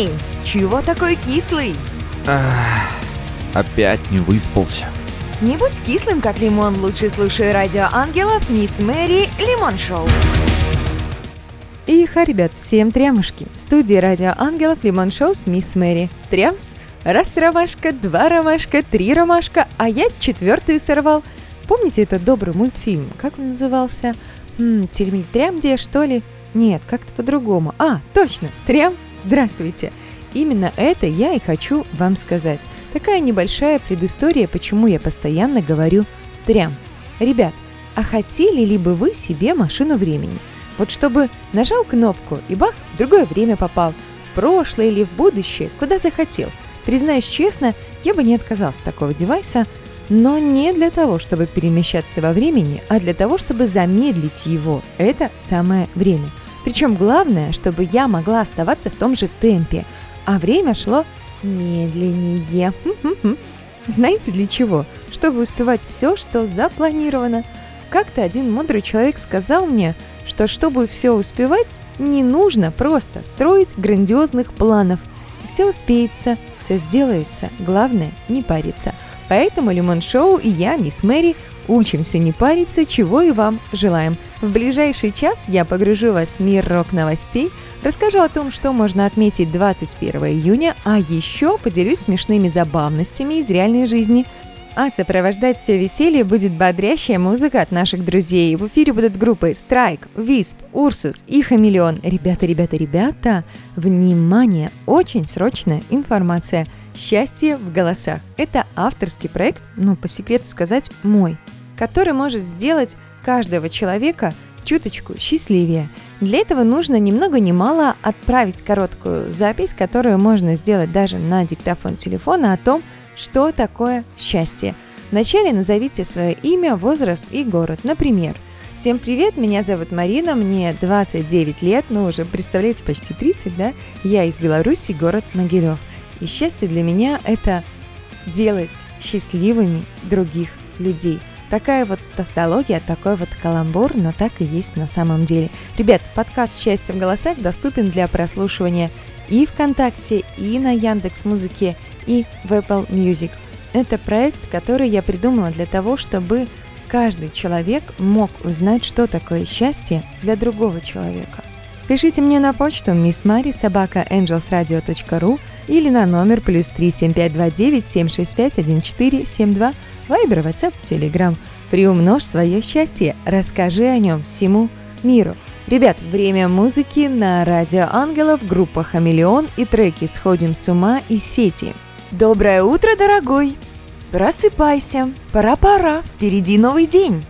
Эй, чего такой кислый? Ах, опять не выспался. Не будь кислым, как лимон, лучше слушай Радио Ангелов, Мисс Мэри, Лимон Шоу. Иха, ребят, всем трямушки. В студии Радио Ангелов, Лимон Шоу с Мисс Мэри. Трямс, раз ромашка, два ромашка, три ромашка, а я четвертую сорвал. Помните этот добрый мультфильм? Как он назывался? Тельмильтрямдия, что ли? Нет, как-то по-другому. А, точно, Трям... Здравствуйте! Именно это я и хочу вам сказать. Такая небольшая предыстория, почему я постоянно говорю «трям». Ребят, а хотели ли бы вы себе машину времени? Вот чтобы нажал кнопку и бах, в другое время попал. В прошлое или в будущее, куда захотел. Признаюсь честно, я бы не отказался от такого девайса, но не для того, чтобы перемещаться во времени, а для того, чтобы замедлить его. Это самое время. Причем главное, чтобы я могла оставаться в том же темпе, а время шло медленнее. Знаете для чего? Чтобы успевать все, что запланировано. Как-то один мудрый человек сказал мне, что чтобы все успевать, не нужно просто строить грандиозных планов. Все успеется, все сделается, главное не париться. Поэтому Лимон Шоу и я, Мисс Мэри, учимся не париться, чего и вам желаем. В ближайший час я погружу вас в мир рок-новостей, расскажу о том, что можно отметить 21 июня, а еще поделюсь смешными забавностями из реальной жизни. А сопровождать все веселье будет бодрящая музыка от наших друзей. В эфире будут группы Strike, Wisp, Ursus и Хамелеон. Ребята, ребята, ребята, внимание, очень срочная информация. «Счастье в голосах» – это авторский проект, по секрету сказать, мой, который может сделать каждого человека чуточку счастливее. Для этого нужно ни много ни мало отправить короткую запись, которую можно сделать даже на диктофон телефона, о том, что такое счастье. Вначале назовите свое имя, возраст и город. Например, «Всем привет, меня зовут Марина, мне 29 лет, уже, представляете, почти 30, да? Я из Беларуси, город Могилев. И счастье для меня – это делать счастливыми других людей». Такая вот тавтология, такой вот каламбур, но так и есть на самом деле. Ребят, подкаст «Счастье в голосах» доступен для прослушивания и ВКонтакте, и на Яндекс.Музыке, и в Apple Music. Это проект, который я придумала для того, чтобы каждый человек мог узнать, что такое счастье для другого человека. Пишите мне на почту missmari@angelsradio.ru или на номер +3 7529 765 1472, Вайбер, Ватсап, Телеграм. Приумножь свое счастье, расскажи о нем всему миру. Ребят, время музыки на Радио Ангелов, группа Хамелеон и треки «Сходим с ума» и «Сети». Доброе утро, дорогой! Просыпайся, пора-пора, впереди новый день!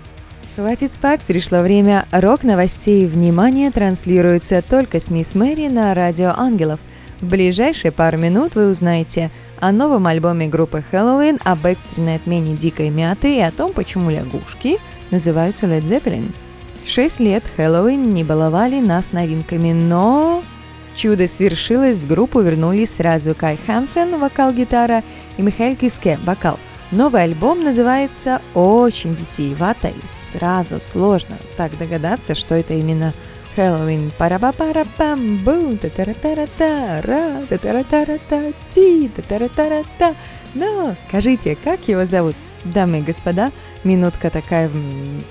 Хватит спать, пришло время рок-новостей. Внимание, транслируется только с Мисс Мэри на Радио Ангелов. В ближайшие пару минут вы узнаете о новом альбоме группы Helloween, об экстренной отмене «Дикой мяты» и о том, почему лягушки называются Led Zeppelin. 6 лет Helloween не баловали нас новинками, но чудо свершилось, в группу вернулись сразу Кай Хансен, вокал-гитара, и Михаэль Киске, вокал. Новый альбом называется очень витиевато и сразу сложно так догадаться, что это именно Хэллоуин. Пара-ба-пара-пам-бум, та-тара-тара-тара, та-тара-тара-та-ти, та-тара-тара-та. Но скажите, как его зовут? Дамы и господа, минутка такая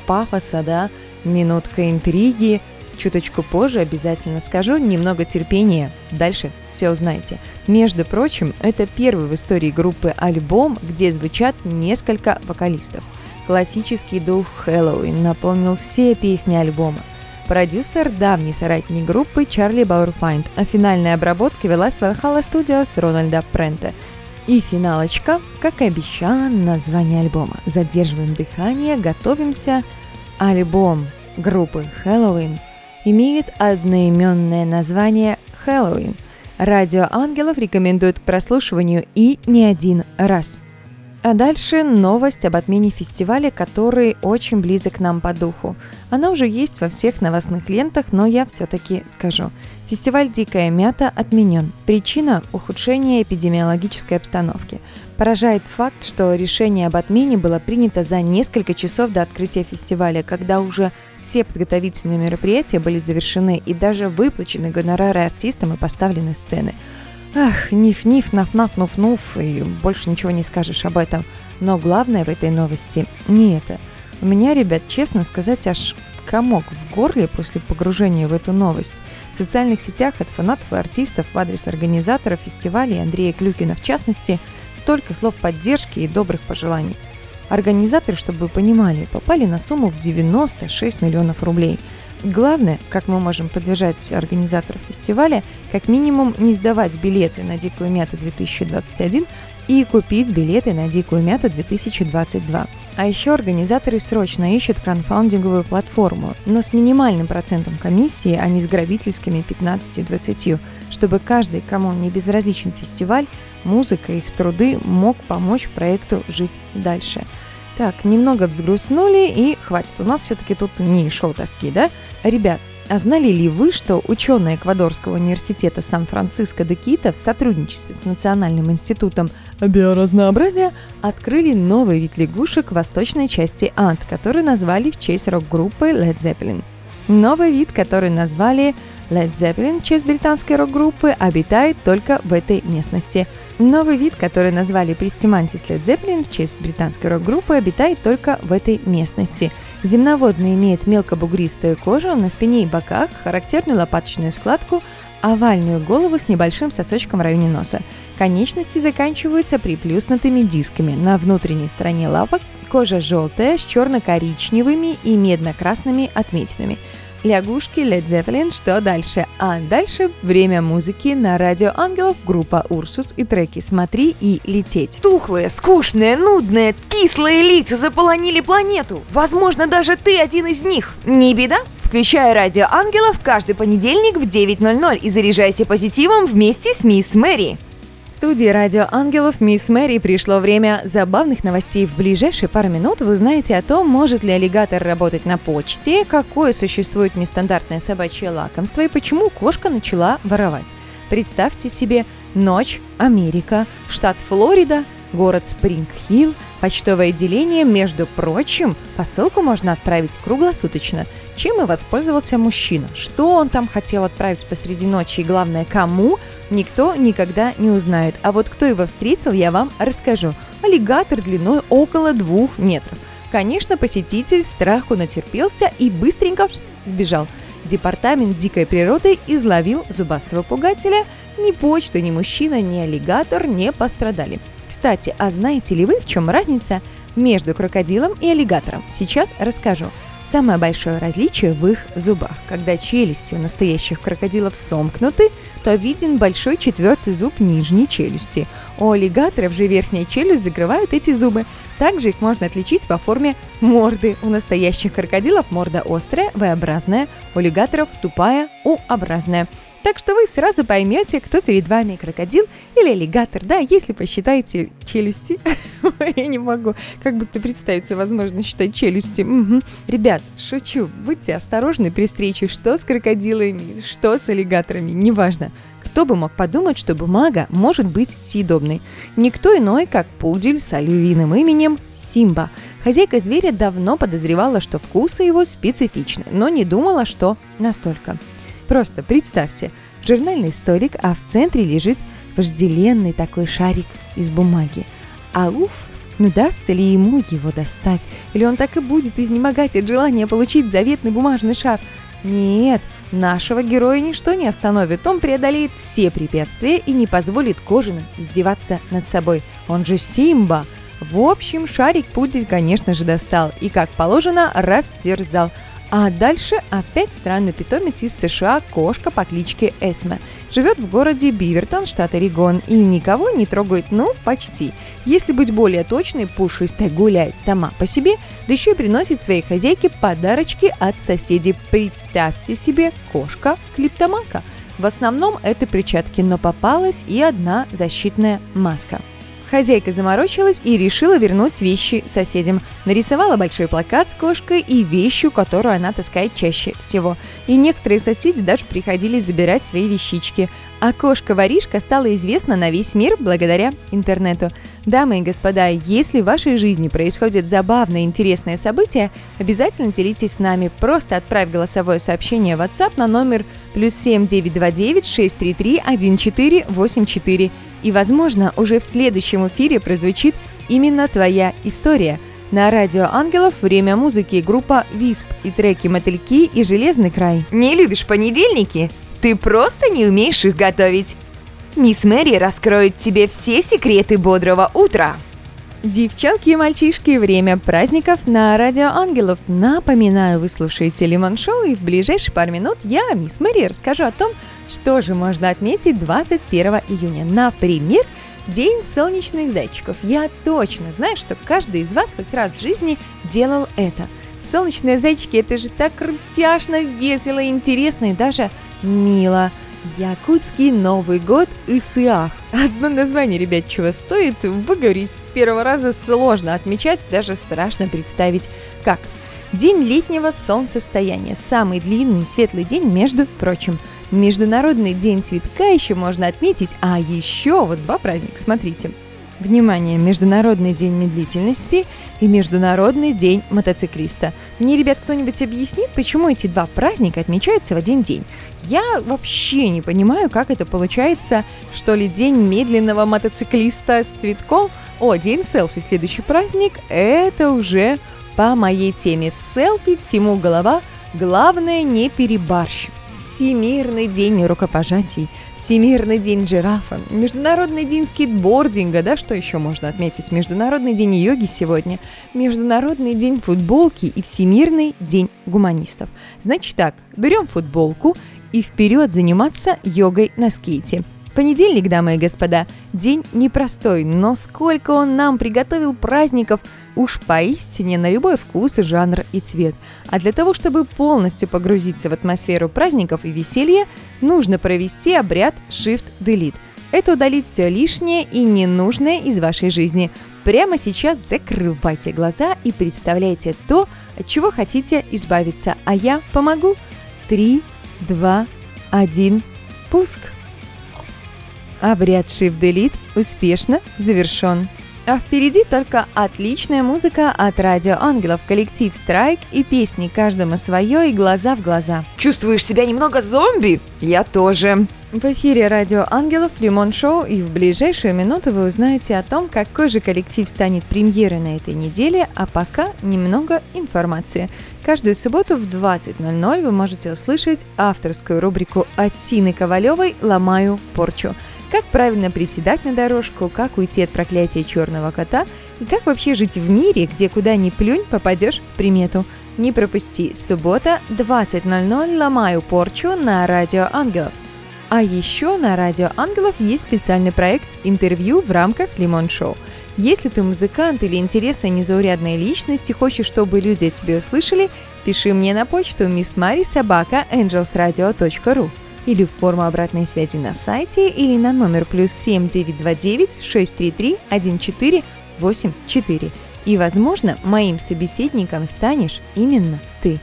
пафоса, да? Минутка интриги. Чуточку позже обязательно скажу, немного терпения. Дальше все узнаете. Между прочим, это первый в истории группы альбом, где звучат несколько вокалистов. Классический дух Хэллоуин наполнил все песни альбома. Продюсер – давний соратник группы Charlie Bauerfeind, а финальная обработка велась в Svenhall Studios Рональда Пренте. И финалочка, как и обещала, название альбома. Задерживаем дыхание, готовимся. Альбом группы Helloween имеет одноименное название «Helloween». Радио Ангелов рекомендует к прослушиванию и не один раз. А дальше новость об отмене фестиваля, который очень близок нам по духу. Она уже есть во всех новостных лентах, но я все-таки скажу. Фестиваль «Дикая мята» отменен. Причина – ухудшение эпидемиологической обстановки. Поражает факт, что решение об отмене было принято за несколько часов до открытия фестиваля, когда уже все подготовительные мероприятия были завершены и даже выплачены гонорары артистам и поставлены сцены. Ах, ниф-ниф, наф-наф-нуф-нуф, и больше ничего не скажешь об этом. Но главное в этой новости не это. У меня, ребят, честно сказать, аж комок в горле после погружения в эту новость. В социальных сетях от фанатов и артистов в адрес организаторов фестивалей Андрея Клюкина в частности столько слов поддержки и добрых пожеланий. Организаторы, чтобы вы понимали, попали на сумму в 96 миллионов рублей. Главное, как мы можем поддержать организаторов фестиваля, как минимум не сдавать билеты на «Дикую мяту 2021» и купить билеты на «Дикую мяту 2022». А еще организаторы срочно ищут краудфандинговую платформу, но с минимальным процентом комиссии, а не с грабительскими 15-20, чтобы каждый, кому не безразличен фестиваль, музыка, их труды мог помочь проекту жить дальше. Так, немного взгрустнули, и хватит, у нас все-таки тут не шоу тоски, да? Ребят, а знали ли вы, что ученые Эквадорского университета Сан-Франциско-де-Кито в сотрудничестве с Национальным институтом биоразнообразия открыли новый вид лягушек в восточной части Анд, который назвали в честь рок-группы Led Zeppelin? Новый вид, который назвали Led Zeppelin в честь британской рок-группы, обитает только в этой местности. Новый вид, который назвали Pristimantis Led Zeppelin в честь британской рок-группы, обитает только в этой местности. Земноводный имеет мелкобугристую кожу, на спине и боках, характерную лопаточную складку, овальную голову с небольшим сосочком в районе носа. Конечности заканчиваются приплюснутыми дисками. На внутренней стороне лапок кожа желтая с черно-коричневыми и медно-красными отметинами. Лягушки Led Zeppelin, что дальше? А дальше время музыки на Радио Ангелов, группа Ursus и треки «Смотри» и «Лететь». Тухлые, скучные, нудные, кислые лица заполонили планету. Возможно, даже ты один из них. Не беда? Включай Радио Ангелов каждый понедельник в 9:00 и заряжайся позитивом вместе с Мисс Мэри. В студии Радио Ангелов Мисс Мэри пришло время забавных новостей. В ближайшие пару минут вы узнаете о том, может ли аллигатор работать на почте, какое существует нестандартное собачье лакомство и почему кошка начала воровать. Представьте себе ночь, Америка, штат Флорида, город Спринг-Хилл, почтовое отделение. Между прочим, посылку можно отправить круглосуточно. Чем и воспользовался мужчина. Что он там хотел отправить посреди ночи и, главное, кому, никто никогда не узнает. А вот кто его встретил, я вам расскажу. Аллигатор длиной около 2 метров. Конечно, посетитель страху натерпелся и быстренько сбежал. Департамент дикой природы изловил зубастого пугателя. Ни почта, ни мужчина, ни аллигатор не пострадали. Кстати, а знаете ли вы, в чем разница между крокодилом и аллигатором? Сейчас расскажу. Самое большое различие в их зубах. Когда челюсти у настоящих крокодилов сомкнуты, то виден большой 4-й зуб нижней челюсти. У аллигаторов же верхняя челюсть закрывает эти зубы. Также их можно отличить по форме морды. У настоящих крокодилов морда острая, V-образная, у аллигаторов тупая, U-образная. Так что вы сразу поймете, кто перед вами, крокодил или аллигатор, да, если посчитаете челюсти. Я не могу, как будто представится, возможно, считать челюсти. Ребят, шучу, будьте осторожны при встрече, что с крокодилами, что с аллигаторами, неважно. Кто бы мог подумать, что бумага может быть съедобной? Никто иной, как пудель с аллювиным именем Симба. Хозяйка зверя давно подозревала, что вкусы его специфичны, но не думала, что настолько. Просто представьте, журнальный столик, а в центре лежит вожделенный такой шарик из бумаги. Ауф, ну удастся ли ему его достать? Или он так и будет изнемогать от желания получить заветный бумажный шар? Нет, нашего героя ничто не остановит. Он преодолеет все препятствия и не позволит кожаным издеваться над собой. Он же Симба. В общем, шарик пудель, конечно же, достал и, как положено, растерзал. А дальше опять странный питомец из США, кошка по кличке Эсме. Живет в городе Бивертон, штат Орегон, и никого не трогает, ну, почти. Если быть более точной, пушистая гуляет сама по себе, да еще и приносит своей хозяйке подарочки от соседей. Представьте себе, кошка-клептоманка. В основном это перчатки, но попалась и одна защитная маска. Хозяйка заморочилась и решила вернуть вещи соседям. Нарисовала большой плакат с кошкой и вещью, которую она таскает чаще всего. И некоторые соседи даже приходили забирать свои вещички. А кошка-воришка стала известна на весь мир благодаря интернету. Дамы и господа, если в вашей жизни происходит забавное и интересное событие, обязательно делитесь с нами. Просто отправь голосовое сообщение в WhatsApp на номер +7 929 633 1484. И, возможно, уже в следующем эфире прозвучит именно твоя история. На радио «Ангелов» время музыки, группа Wisp и треки «Мотыльки» и «Железный край». Не любишь понедельники? Ты просто не умеешь их готовить. Мисс Мэри раскроет тебе все секреты бодрого утра. Девчонки и мальчишки, время праздников на радио «Ангелов». Напоминаю, вы слушаете «Лимон Шоу», и в ближайшие пару минут я, Мисс Мэри, расскажу о том, что же можно отметить 21 июня. Например, День солнечных зайчиков. Я точно знаю, что каждый из вас хоть раз в жизни делал это. Солнечные зайчики – это же так крутяшно, весело, интересно и даже мило. Якутский Новый год Ысыах. Одно название, ребят, чего стоит, выговорить с первого раза сложно, отмечать даже страшно представить, как. День летнего солнцестояния. Самый длинный светлый день, между прочим. Международный день цветка еще можно отметить, а еще вот два праздника, смотрите. Внимание, Международный день медлительности и Международный день мотоциклиста. Мне, ребят, кто-нибудь объяснит, почему эти два праздника отмечаются в один день? Я вообще не понимаю, как это получается, что ли, день медленного мотоциклиста с цветком. О, день селфи, следующий праздник, это уже по моей теме. Селфи всему голова, главное не перебарщивать. Всемирный день рукопожатий, Всемирный день жирафа, Международный день скейтбординга, да, что еще можно отметить? Международный день йоги сегодня, Международный день футболки и Всемирный день гуманистов. Значит так, берем футболку и вперед заниматься йогой на скейте. Понедельник, дамы и господа, день непростой, но сколько он нам приготовил праздников, уж поистине на любой вкус, жанр и цвет. А для того, чтобы полностью погрузиться в атмосферу праздников и веселья, нужно провести обряд Shift-Delete. Это удалить все лишнее и ненужное из вашей жизни. Прямо сейчас закрывайте глаза и представляйте то, от чего хотите избавиться. А я помогу. 3, 2, 1, пуск! Обряд Shift-Delete успешно завершен. А впереди только отличная музыка от «Радио Ангелов», коллектив «Strike» и песни «Каждому свое» и «Глаза в глаза». Чувствуешь себя немного зомби? Я тоже. В эфире «Радио Ангелов», «Лимон Шоу», и в ближайшую минуту вы узнаете о том, какой же коллектив станет премьерой на этой неделе, а пока немного информации. Каждую субботу в 20:00 вы можете услышать авторскую рубрику от Тины Ковалевой «Ломаю порчу». Как правильно приседать на дорожку, как уйти от проклятия черного кота и как вообще жить в мире, где куда ни плюнь, попадешь в примету. Не пропусти, суббота, 20:00, «Ломаю порчу» на «Радио Ангелов». А еще на «Радио Ангелов» есть специальный проект «Интервью» в рамках «Лимон Шоу». Если ты музыкант или интересная незаурядная личность и хочешь, чтобы люди о тебе услышали, пиши мне на почту missmari@angelsradio.ru. или в форму обратной связи на сайте, или на номер +7 929 633 1484. И, возможно, моим собеседником станешь именно ты.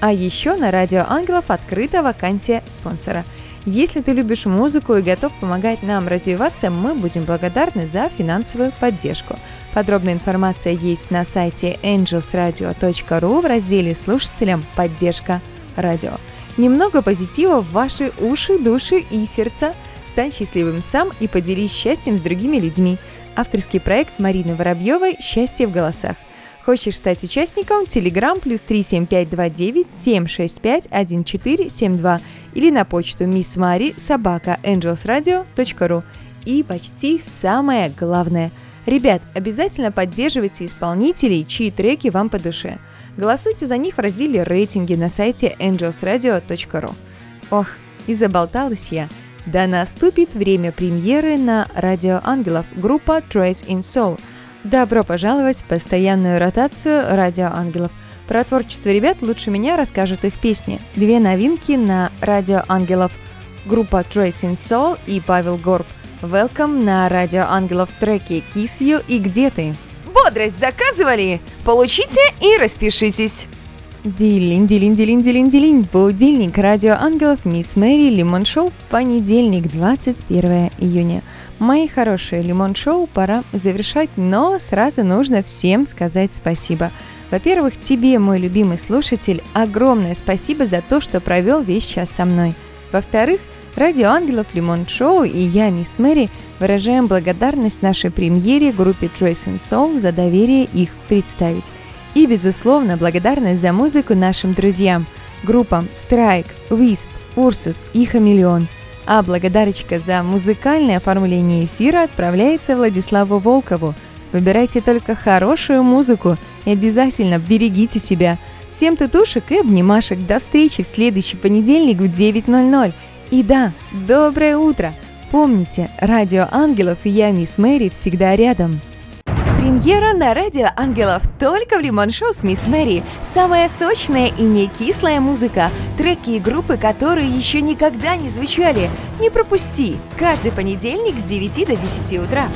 А еще на «Радио Ангелов» открыта вакансия спонсора. Если ты любишь музыку и готов помогать нам развиваться, мы будем благодарны за финансовую поддержку. Подробная информация есть на сайте angelsradio.ru в разделе «Слушателям. Поддержка. Радио». Немного позитива в ваши уши, души и сердца. Стань счастливым сам и поделись счастьем с другими людьми. Авторский проект Марины Воробьевой «Счастье в голосах». Хочешь стать участником? Телеграм +3 7529 765 1472 или на почту missmari@angelsradio.ru. И почти самое главное. Ребят, обязательно поддерживайте исполнителей, чьи треки вам по душе. Голосуйте за них в разделе «Рейтинги» на сайте angelsradio.ru. Ох, и заболталась я. Да наступит время премьеры на «Радио Ангелов», группа Trace in Soul. Добро пожаловать в постоянную ротацию «Радио Ангелов». Про творчество ребят лучше меня расскажут их песни. Две новинки на «Радио Ангелов». Группа Trace in Soul и Павел Горб. Welcome на Радио Ангелов треке Kiss You и Где ты? Бодрость заказывали? Получите и распишитесь. Делин. Будильник Радио Ангелов, Мисс Мэри, Лимон Шоу, понедельник, 21 июня. Мои хорошие, Лимон Шоу пора завершать, но сразу нужно всем сказать спасибо. Во-первых, тебе, мой любимый слушатель, огромное спасибо за то, что провел весь час со мной. Во-вторых, Радио Ангелов, Лимон Шоу и я, Мисс Мэри, выражаем благодарность нашей премьере группе Trace in Soul за доверие их представить. И, безусловно, благодарность за музыку нашим друзьям, группам Strike, Wisp, Ursus и Хамелеон. А благодарочка за музыкальное оформление эфира отправляется Владиславу Волкову. Выбирайте только хорошую музыку и обязательно берегите себя. Всем тутушек и обнимашек. До встречи в следующий понедельник в 9:00. И да, доброе утро! Помните, Радио Ангелов и я, Мисс Мэри, всегда рядом. Премьера на Радио Ангелов только в Лимон Шоу с Мисс Мэри. Самая сочная и не кислая музыка. Треки и группы, которые еще никогда не звучали. Не пропусти! Каждый понедельник с 9 до 10 утра.